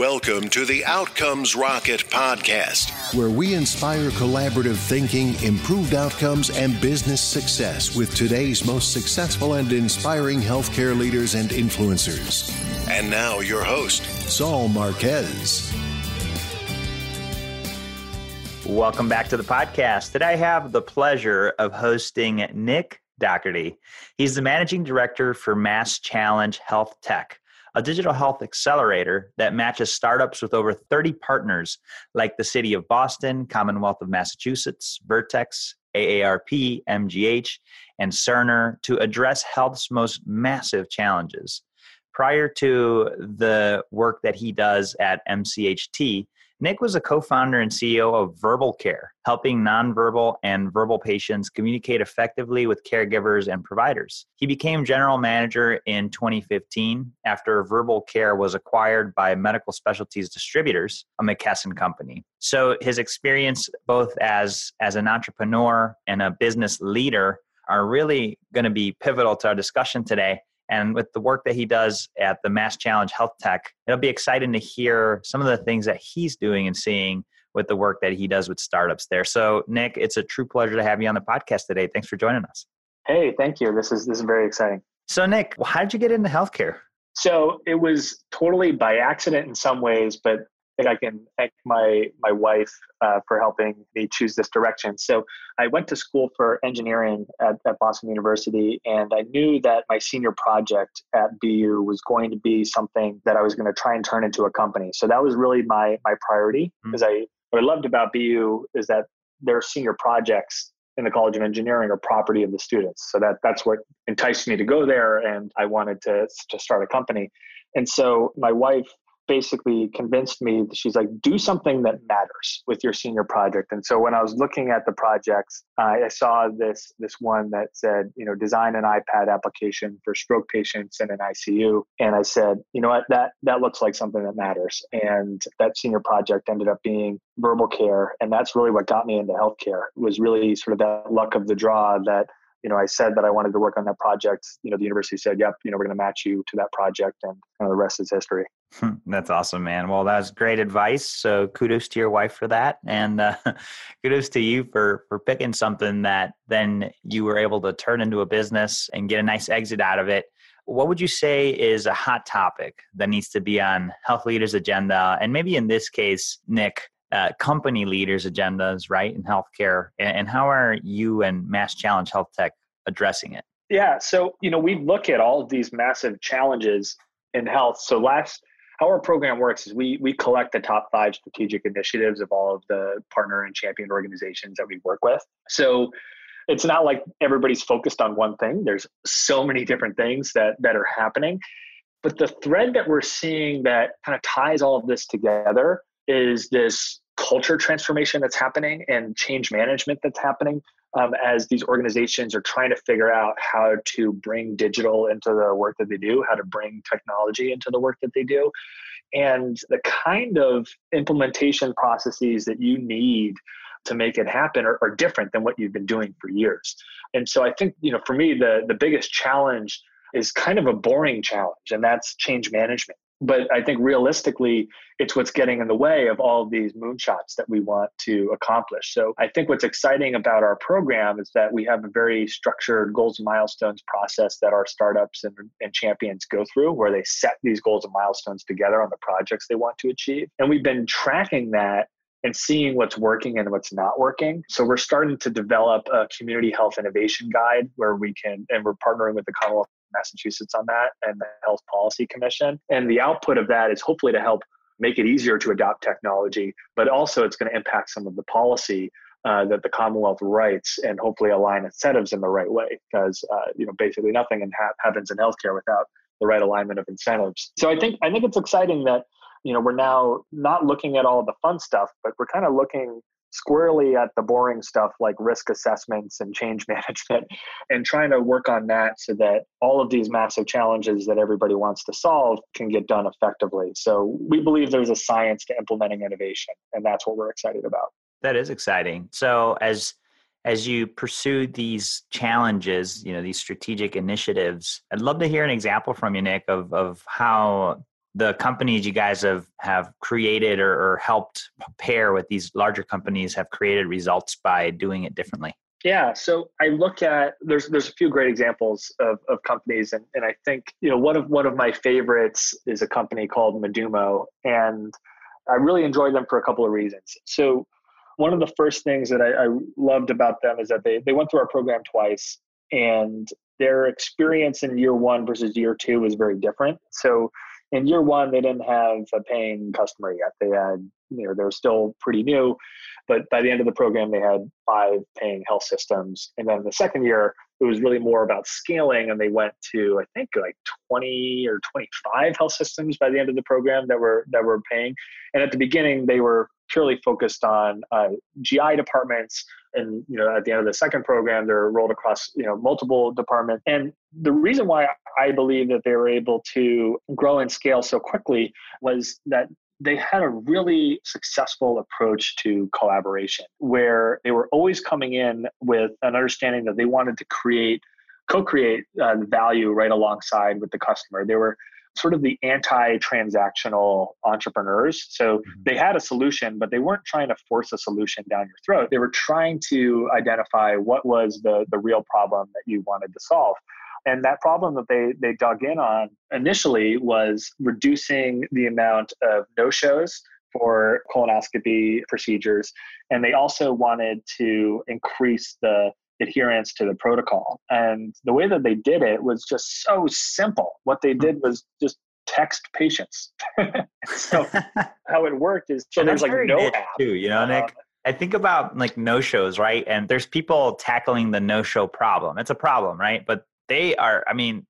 Welcome to the Outcomes Rocket podcast, where we inspire collaborative thinking, improved outcomes, and business success with today's most successful and inspiring healthcare leaders and influencers. And now your host, Saul Marquez. Welcome back to the podcast. Today I have the pleasure of hosting Nick Dougherty. He's the managing director for Mass Challenge Health Tech, a digital health accelerator that matches startups with over 30 partners like the City of Boston, Commonwealth of Massachusetts, Vertex, AARP, MGH, and Cerner to address health's most massive challenges. Prior to the work that he does at MCHT, Nick was a co-founder and CEO of Verbal Care, helping nonverbal and verbal patients communicate effectively with caregivers and providers. He became general manager in 2015 after Verbal Care was acquired by Medical Specialties Distributors, a McKesson company. So his experience both as an entrepreneur and a business leader are really going to be pivotal to our discussion today. And with the work that he does at the Mass Challenge Health Tech, it'll be exciting to hear some of the things that he's doing and seeing with the work that he does with startups there. So, Nick, it's a true pleasure to have you on the podcast today. Thanks for joining us. Hey, thank you. This is very exciting. So, Nick, how did you get into healthcare? So it was totally by accident in some ways, but I think I can thank my wife for helping me choose this direction. So I went to school for engineering at Boston University, and I knew that my senior project at BU was going to be something that I was going to try and turn into a company. So that was really my priority, because what I loved about BU is that their senior projects in the College of Engineering are property of the students. So that's what enticed me to go there, and I wanted to start a company. And so my wife basically convinced me that she's like, do something that matters with your senior project. And so when I was looking at the projects, I saw this one that said, you know, design an iPad application for stroke patients in an ICU. And I said, you know what, that looks like something that matters. And that senior project ended up being Verbal Care. And that's really what got me into healthcare. It was really sort of that luck of the draw that, you know, I said that I wanted to work on that project. You know, the university said, yep, you know, we're going to match you to that project, and you know, the rest is history. That's awesome, man. Well, that was great advice. So kudos to your wife for that. And kudos to you for picking something that then you were able to turn into a business and get a nice exit out of it. What would you say is a hot topic that needs to be on health leaders' agenda? And maybe in this case, Nick, company leaders' agendas, right, in healthcare, and how are you and Mass Challenge Health Tech addressing it? Yeah, so you know, we look at all of these massive challenges in health. So how our program works is we collect the top 5 strategic initiatives of all of the partner and champion organizations that we work with. So it's not like everybody's focused on one thing. There's so many different things that are happening, but the thread that we're seeing that kind of ties all of this together is this culture transformation that's happening and change management that's happening as these organizations are trying to figure out how to bring digital into the work that they do, how to bring technology into the work that they do. And the kind of implementation processes that you need to make it happen are different than what you've been doing for years. And so I think, you know, for me, the biggest challenge is kind of a boring challenge, and that's change management. But I think realistically, it's what's getting in the way of all of these moonshots that we want to accomplish. So I think what's exciting about our program is that we have a very structured goals and milestones process that our startups and champions go through, where they set these goals and milestones together on the projects they want to achieve. And we've been tracking that and seeing what's working and what's not working. So we're starting to develop a community health innovation guide where we can, and we're partnering with the Commonwealth of Massachusetts on that and the Health Policy Commission. And the output of that is hopefully to help make it easier to adopt technology, but also it's going to impact some of the policy that the Commonwealth writes and hopefully align incentives in the right way. Because, you know, basically nothing happens in healthcare without the right alignment of incentives. So I think it's exciting that, you know, we're now not looking at all the fun stuff, but we're kind of looking squarely at the boring stuff like risk assessments and change management and trying to work on that so that all of these massive challenges that everybody wants to solve can get done effectively. So we believe there's a science to implementing innovation, and that's what we're excited about. That is exciting. So as you pursue these challenges, you know, these strategic initiatives, I'd love to hear an example from you, Nick, of how the companies you guys have created or helped pair with these larger companies have created results by doing it differently? Yeah. So I look at, there's a few great examples of companies. And I think, you know, one of my favorites is a company called Medumo. And I really enjoy them for a couple of reasons. So one of the first things that I loved about them is that they went through our program twice, and their experience in year one versus year two was very different. So in year one, they didn't have a paying customer yet. They had, you know, they were still pretty new, but by the end of the program, they had 5 paying health systems. And then the second year, it was really more about scaling. And they went to, I think, like 20 or 25 health systems by the end of the program that were paying. And at the beginning, they were purely focused on GI departments. And, you know, at the end of the second program, they're rolled across, you know, multiple departments. And the reason why I believe that they were able to grow and scale so quickly was that they had a really successful approach to collaboration, where they were always coming in with an understanding that they wanted to co-create value right alongside with the customer. They were sort of the anti-transactional entrepreneurs. So they had a solution, but they weren't trying to force a solution down your throat. They were trying to identify what was the real problem that you wanted to solve. And that problem that they dug in on initially was reducing the amount of no-shows for colonoscopy procedures. And they also wanted to increase the adherence to the protocol. And the way that they did it was just so simple. What they did was just text patients. So how it worked is, so there's like no app too, you know, Nick. I think about like no-shows, right? And there's people tackling the no-show problem. It's a problem, right? But they are, I mean,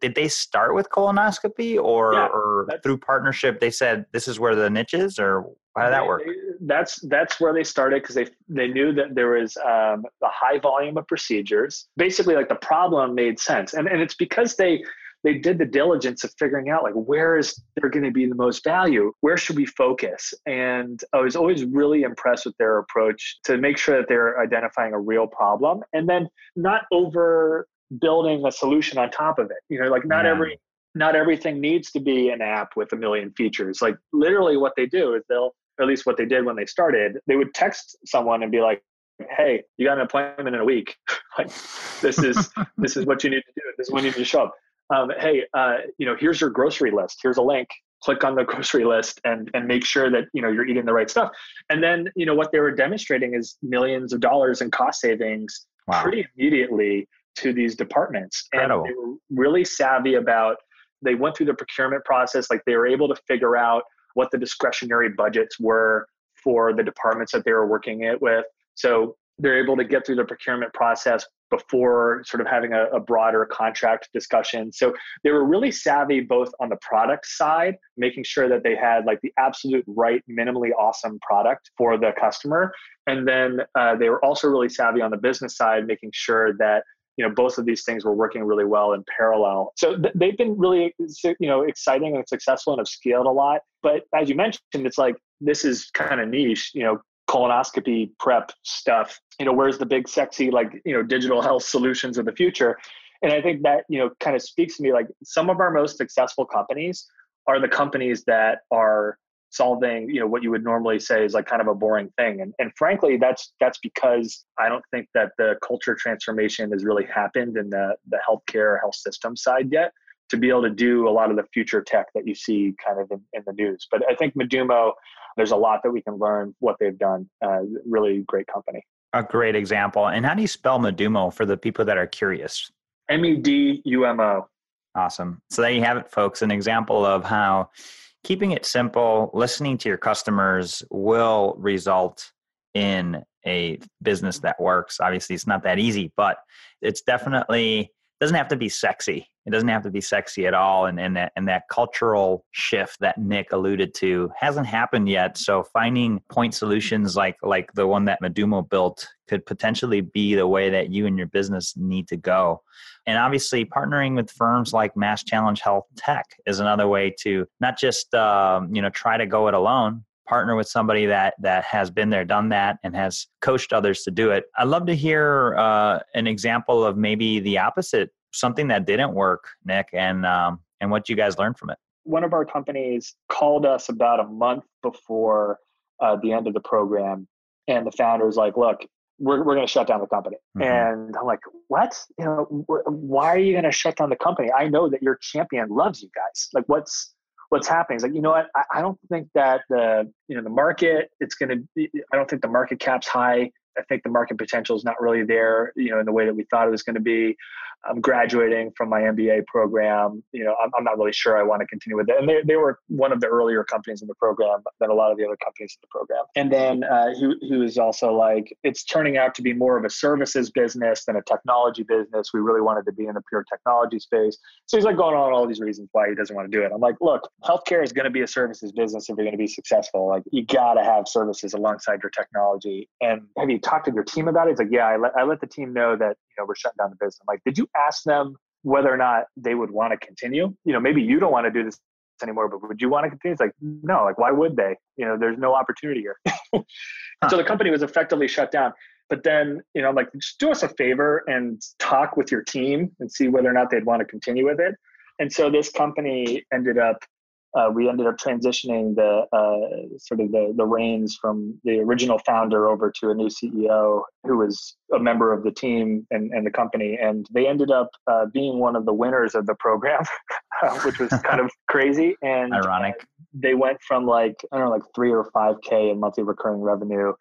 did they start with colonoscopy or through partnership? They said, this is where the niche is, or how did that work? That's where they started, because they knew that there was a high volume of procedures. Basically, like the problem made sense. And it's because they did the diligence of figuring out, like, where is there going to be the most value? Where should we focus? And I was always really impressed with their approach to make sure that they're identifying a real problem and then not over building a solution on top of it. You know, like not everything needs to be an app with a million features. Like literally what they do is they'll, or at least what they did when they started, they would text someone and be like, hey, you got an appointment in a week. Like this is what you need to do. This is when you need to show up. You know, here's your grocery list. Here's a link. Click on the grocery list and make sure that, you know, you're eating the right stuff. And then, you know, what they were demonstrating is millions of dollars in cost savings pretty immediately to these departments. Incredible. And they were really savvy about, they went through the procurement process. Like they were able to figure out what the discretionary budgets were for the departments that they were working it with. So they're able to get through the procurement process before sort of having a broader contract discussion. So they were really savvy both on the product side, making sure that they had like the absolute right, minimally awesome product for the customer. And then they were also really savvy on the business side, making sure that, you know, both of these things were working really well in parallel. So they've been really, you know, exciting and successful and have scaled a lot. But as you mentioned, it's like, this is kind of niche, you know, colonoscopy prep stuff, you know, where's the big sexy, like, you know, digital health solutions of the future. And I think that, you know, kind of speaks to me, like some of our most successful companies are the companies that are solving, you know, what you would normally say is like kind of a boring thing. And frankly, that's because I don't think that the culture transformation has really happened in the healthcare, health system side yet to be able to do a lot of the future tech that you see kind of in the news. But I think Medumo, there's a lot that we can learn what they've done. Really great company. A great example. And how do you spell Medumo for the people that are curious? MEDUMO. Awesome. So there you have it, folks, an example of how keeping it simple, listening to your customers will result in a business that works. Obviously, it's not that easy, but it's definitely doesn't have to be sexy. It doesn't have to be sexy at all. And that cultural shift that Nick alluded to hasn't happened yet. So finding point solutions like the one that Medumo built could potentially be the way that you and your business need to go. And obviously partnering with firms like Mass Challenge Health Tech is another way to not just you know, try to go it alone, partner with somebody that has been there, done that, and has coached others to do it. I'd love to hear an example of maybe the opposite, something that didn't work, Nick, and what you guys learned from it. one of our companies called us about a month before the end of the program, and the founder was like, look, we're going to shut down the company. Mm-hmm. And I'm like, what? You know, why are you going to shut down the company? I know that your champion loves you guys. Like, what's happening? He's like, you know what? I don't think that the market, I don't think the market cap's high. I think the market potential is not really there, in the way that we thought it was going to be. I'm graduating from my MBA program. I'm not really sure I want to continue with it. And they were one of the earlier companies in the program than a lot of the other companies in the program. And then he was also like, it's turning out to be more of a services business than a technology business. We really wanted to be in the pure technology space. So he's like going on all these reasons why he doesn't want to do it. I'm like, look, healthcare is going to be a services business if you're going to be successful. Like, you got to have services alongside your technology. And have you talked to your team about it? It's like, yeah, I let the team know that, we're shutting down the business. I'm like, did you ask them whether or not they would want to continue? Maybe you don't want to do this anymore, but would you want to continue? It's like, no, like, why would they? There's no opportunity here. So the company was effectively shut down. But then, I'm like, just do us a favor and talk with your team and see whether or not they'd want to continue with it. And so this company we ended up transitioning the reins from the original founder over to a new CEO who was a member of the team and the company. And they ended up being one of the winners of the program, which was kind of crazy. And ironic. They went from like 3 or 5K in monthly recurring revenue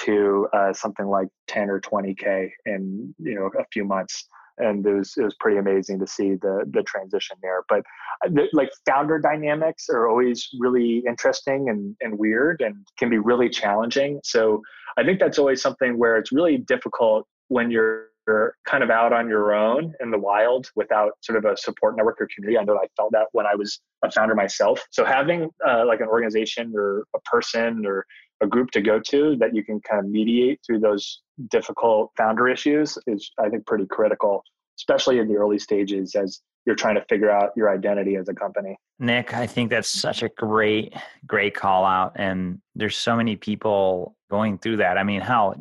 to something like 10 or 20K in, a few months. And it was pretty amazing to see the transition there. But founder dynamics are always really interesting and weird and can be really challenging. So I think that's always something where it's really difficult when you're kind of out on your own in the wild without sort of a support network or community. I know I felt that when I was a founder myself. So having an organization or a person or a group to go to that you can kind of mediate through those difficult founder issues is, I think, pretty critical, especially in the early stages as you're trying to figure out your identity as a company. Nick, I think that's such a great call out. And there's so many people going through that. I mean, hell,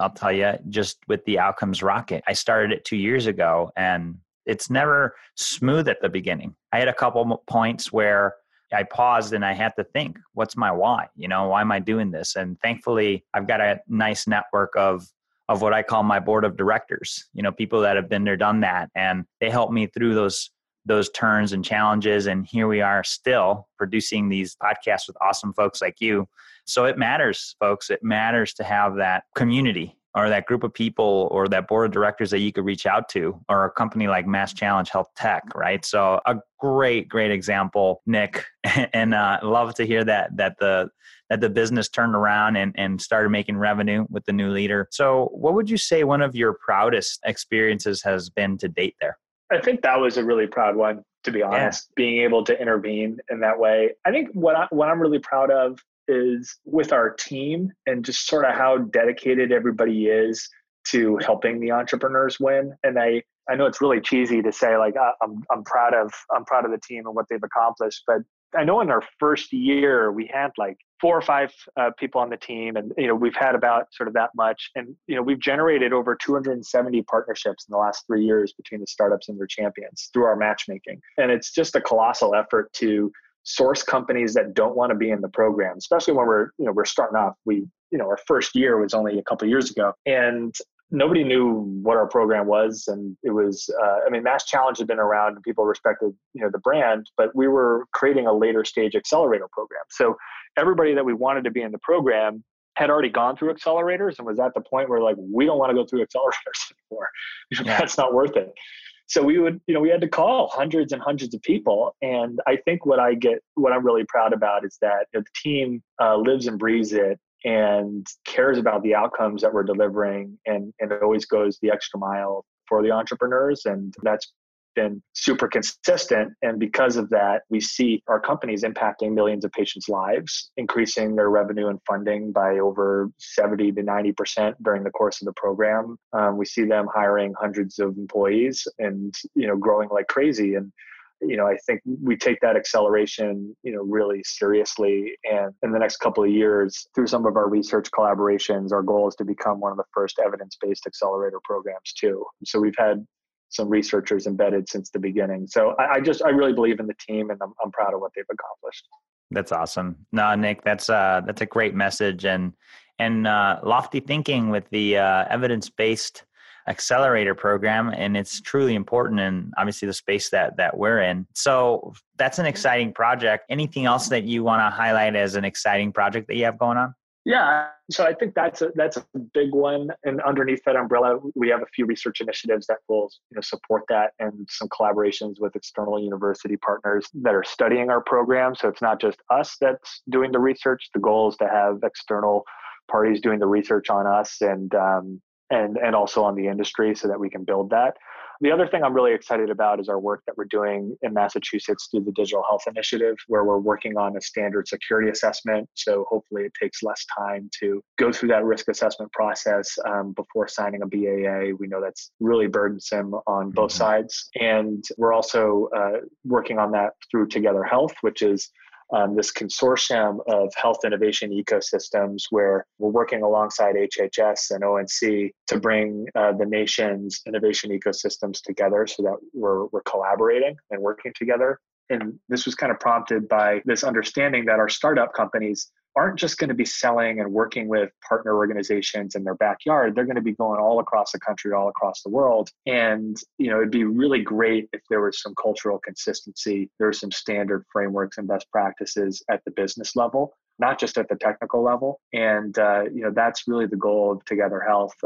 I'll tell you, just with the Outcomes Rocket, I started it 2 years ago and it's never smooth at the beginning. I had a couple points where I paused and I had to think, what's my why? Why am I doing this? And thankfully, I've got a nice network of what I call my board of directors, people that have been there, done that. And they helped me through those turns and challenges. And here we are still producing these podcasts with awesome folks like you. So it matters, folks. It matters to have that community or that group of people or that board of directors that you could reach out to, or a company like Mass Challenge Health Tech, right? So a great example, Nick, and love to hear that the business turned around and started making revenue with the new leader. So what would you say one of your proudest experiences has been to date there? I think that was a really proud one, to be honest, being able to intervene in that way. I think what I'm really proud of is with our team and just sort of how dedicated everybody is to helping the entrepreneurs win. And I know it's really cheesy to say like, I'm proud of the team and what they've accomplished. But I know in our first year, we had like 4 or 5 people on the team, and we've had about sort of that much. And we've generated over 270 partnerships in the last 3 years between the startups and their champions through our matchmaking. And it's just a colossal effort to source companies that don't want to be in the program, especially when we're starting off. Our first year was only a couple of years ago, and nobody knew what our program was. And it was, Mass Challenge had been around and people respected, the brand, but we were creating a later stage accelerator program. So everybody that we wanted to be in the program had already gone through accelerators and was at the point where like, we don't want to go through accelerators anymore. That's not worth it. So we had to call hundreds and hundreds of people. And I think what I'm really proud about is that the team lives and breathes it and cares about the outcomes that we're delivering, and it always goes the extra mile for the entrepreneurs. And that's been super consistent. And because of that, we see our companies impacting millions of patients' lives, increasing their revenue and funding by over 70 to 90% during the course of the program. We see them hiring hundreds of employees and, growing like crazy. And, I think we take that acceleration, really seriously. And in the next couple of years, through some of our research collaborations, our goal is to become one of the first evidence-based accelerator programs too. So we've had some researchers embedded since the beginning. So I really believe in the team, and I'm proud of what they've accomplished. That's awesome. No, Nick, that's a great message and lofty thinking with the evidence-based accelerator program, and it's truly important and obviously the space that we're in. So that's an exciting project. Anything else that you want to highlight as an exciting project that you have going on? Yeah. So I think that's a big one. And underneath that umbrella, we have a few research initiatives that will support that, and some collaborations with external university partners that are studying our program. So it's not just us that's doing the research. The goal is to have external parties doing the research on us and also on the industry so that we can build that. The other thing I'm really excited about is our work that we're doing in Massachusetts through the Digital Health Initiative, where we're working on a standard security assessment. So hopefully it takes less time to go through that risk assessment process before signing a BAA. We know that's really burdensome on both sides. And we're also working on that through Together Health, which is this consortium of health innovation ecosystems where we're working alongside HHS and ONC to bring the nation's innovation ecosystems together so that we're collaborating and working together. And this was kind of prompted by this understanding that our startup companies aren't just going to be selling and working with partner organizations in their backyard. They're going to be going all across the country, all across the world. And, it'd be really great if there was some cultural consistency. There were some standard frameworks and best practices at the business level, not just at the technical level. And, that's really the goal of Together Health,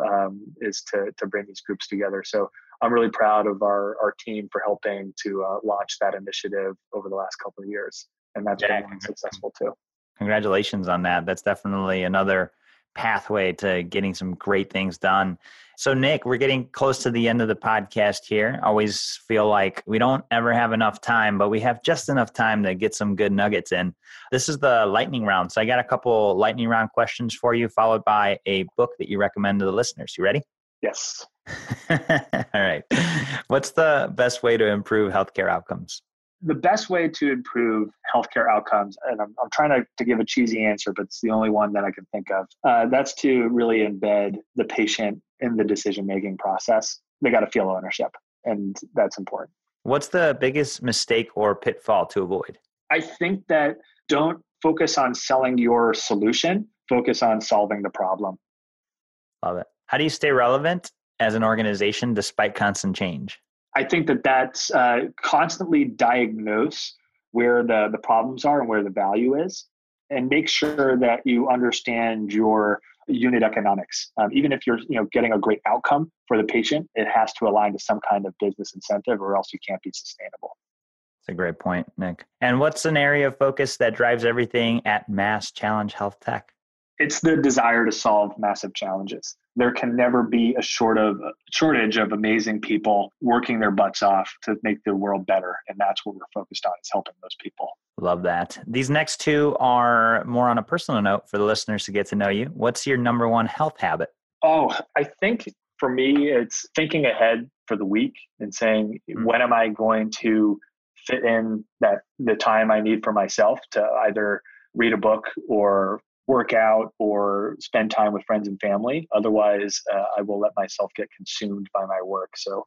is to bring these groups together. So I'm really proud of our team for helping to launch that initiative over the last couple of years. And that's been successful too. Congratulations on that. That's definitely another pathway to getting some great things done. So Nick, we're getting close to the end of the podcast here. Always feel like we don't ever have enough time, but we have just enough time to get some good nuggets in. This is the lightning round. So I got a couple lightning round questions for you, followed by a book that you recommend to the listeners. You ready? Yes. All right. What's the best way to improve healthcare outcomes? The best way to improve healthcare outcomes, and I'm trying to give a cheesy answer, but it's the only one that I can think of, that's to really embed the patient in the decision-making process. They got to feel ownership, and that's important. What's the biggest mistake or pitfall to avoid? I think that don't focus on selling your solution, focus on solving the problem. Love it. How do you stay relevant as an organization despite constant change? I think that's constantly diagnose where the problems are and where the value is, and make sure that you understand your unit economics. Even if you're getting a great outcome for the patient, it has to align to some kind of business incentive, or else you can't be sustainable. That's a great point, Nick. And what's an area of focus that drives everything at Mass Challenge Health Tech? It's the desire to solve massive challenges. There can never be a shortage of amazing people working their butts off to make the world better. And that's what we're focused on, is helping those people. Love that. These next two are more on a personal note for the listeners to get to know you. What's your number one health habit? Oh, I think for me, it's thinking ahead for the week and saying, when am I going to fit in the time I need for myself to either read a book or work out or spend time with friends and family. Otherwise, I will let myself get consumed by my work. So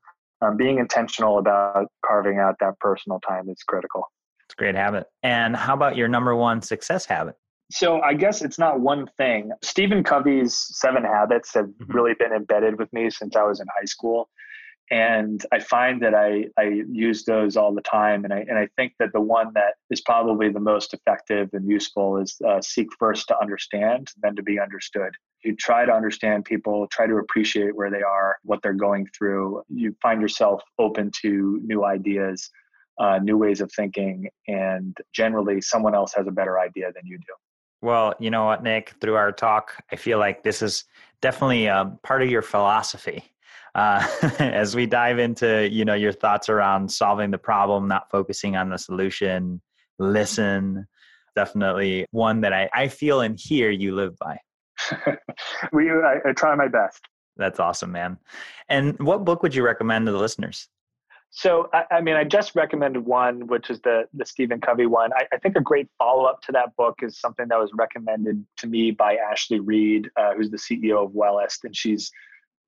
being intentional about carving out that personal time is critical. It's a great habit. And how about your number one success habit? So I guess it's not one thing. Stephen Covey's 7 habits have really been embedded with me since I was in high school. And I find that I use those all the time. And I think that the one that is probably the most effective and useful is seek first to understand, then to be understood. You try to understand people, try to appreciate where they are, what they're going through. You find yourself open to new ideas, new ways of thinking, and generally someone else has a better idea than you do. Well, you know what, Nick, through our talk, I feel like this is definitely part of your philosophy. As we dive into, your thoughts around solving the problem, not focusing on the solution, listen, definitely one that I feel and hear you live by. I try my best. That's awesome, man. And what book would you recommend to the listeners? So, I just recommended one, which is the Stephen Covey one. I think a great follow-up to that book is something that was recommended to me by Ashley Reed, who's the CEO of Wellest, and she's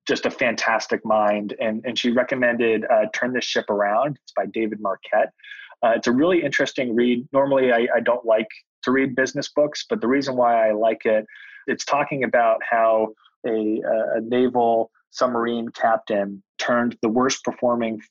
just a fantastic mind. And she recommended Turn This Ship Around. It's by David Marquet. It's a really interesting read. Normally, I don't like to read business books, but the reason why I like it, it's talking about how a naval submarine captain turned the worst performing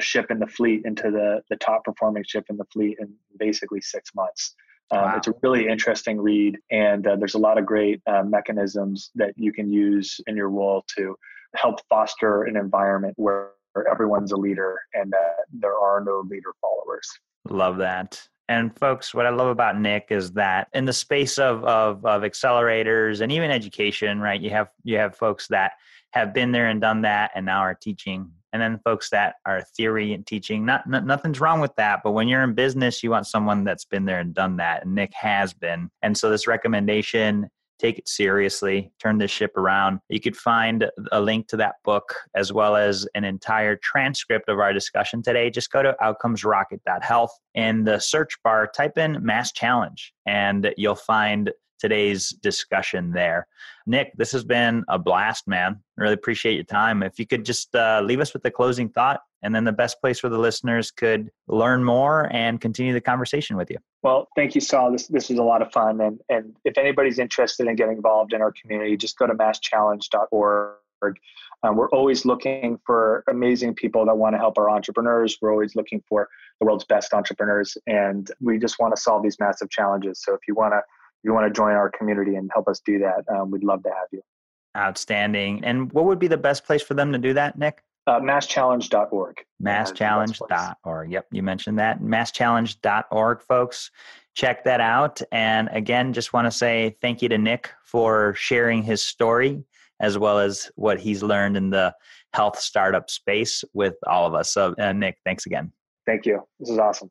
ship in the fleet into the top performing ship in the fleet in basically 6 months. Wow. It's a really interesting read, and there's a lot of great mechanisms that you can use in your role to help foster an environment where everyone's a leader and there are no leader followers. Love that. And folks, what I love about Nick is that in the space of accelerators and even education, right? You have folks that have been there and done that and now are teaching. And then folks that are theory and teaching, nothing's wrong with that. But when you're in business, you want someone that's been there and done that. And Nick has been. And so this recommendation, take it seriously, turn this ship around. You could find a link to that book as well as an entire transcript of our discussion today. Just go to outcomesrocket.health. In the search bar, type in Mass Challenge and you'll find today's discussion there. Nick, this has been a blast, man. I really appreciate your time. If you could just leave us with the closing thought and then the best place where the listeners could learn more and continue the conversation with you. Well, thank you, Saul. This was a lot of fun. And if anybody's interested in getting involved in our community, just go to masschallenge.org. We're always looking for amazing people that want to help our entrepreneurs. We're always looking for the world's best entrepreneurs. And we just want to solve these massive challenges. So if you want to join our community and help us do that, we'd love to have you. Outstanding. And what would be the best place for them to do that, Nick? Masschallenge.org. Masschallenge.org. Yep, you mentioned that. Masschallenge.org, folks. Check that out. And again, just want to say thank you to Nick for sharing his story as well as what he's learned in the health startup space with all of us. So, Nick, thanks again. Thank you. This is awesome.